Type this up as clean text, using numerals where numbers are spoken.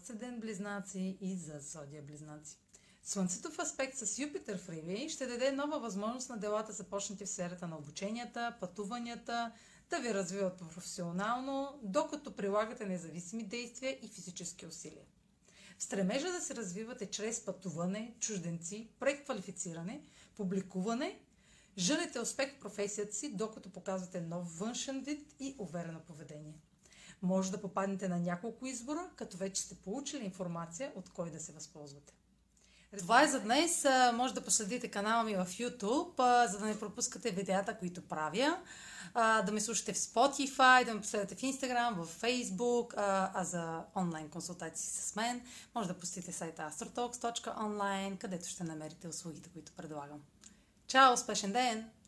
Асцендент Близнаци и за Зодия Близнаци. Слънцето в аспект с Юпитер в Риви ще даде нова възможност на делата, започнати в сферата на обученията, пътуванията, да ви развиват професионално, докато прилагате независими действия и физически усилия. В стремежа да се развивате чрез пътуване, чужденци, преквалифициране, публикуване, желите успех в професията си, докато показвате нов външен вид и уверено поведение. Може да попаднете на няколко избора, като вече сте получили информация от кой да се възползвате. Това е за днес. Може да последите канала ми в YouTube, за да не пропускате видеята, които правя. Да ме слушате в Spotify, да ме последвате в Instagram, в Facebook, а за онлайн консултации с мен може да посетите сайта astrotalks.online, където ще намерите услугите, които предлагам. Чао! Успешен ден!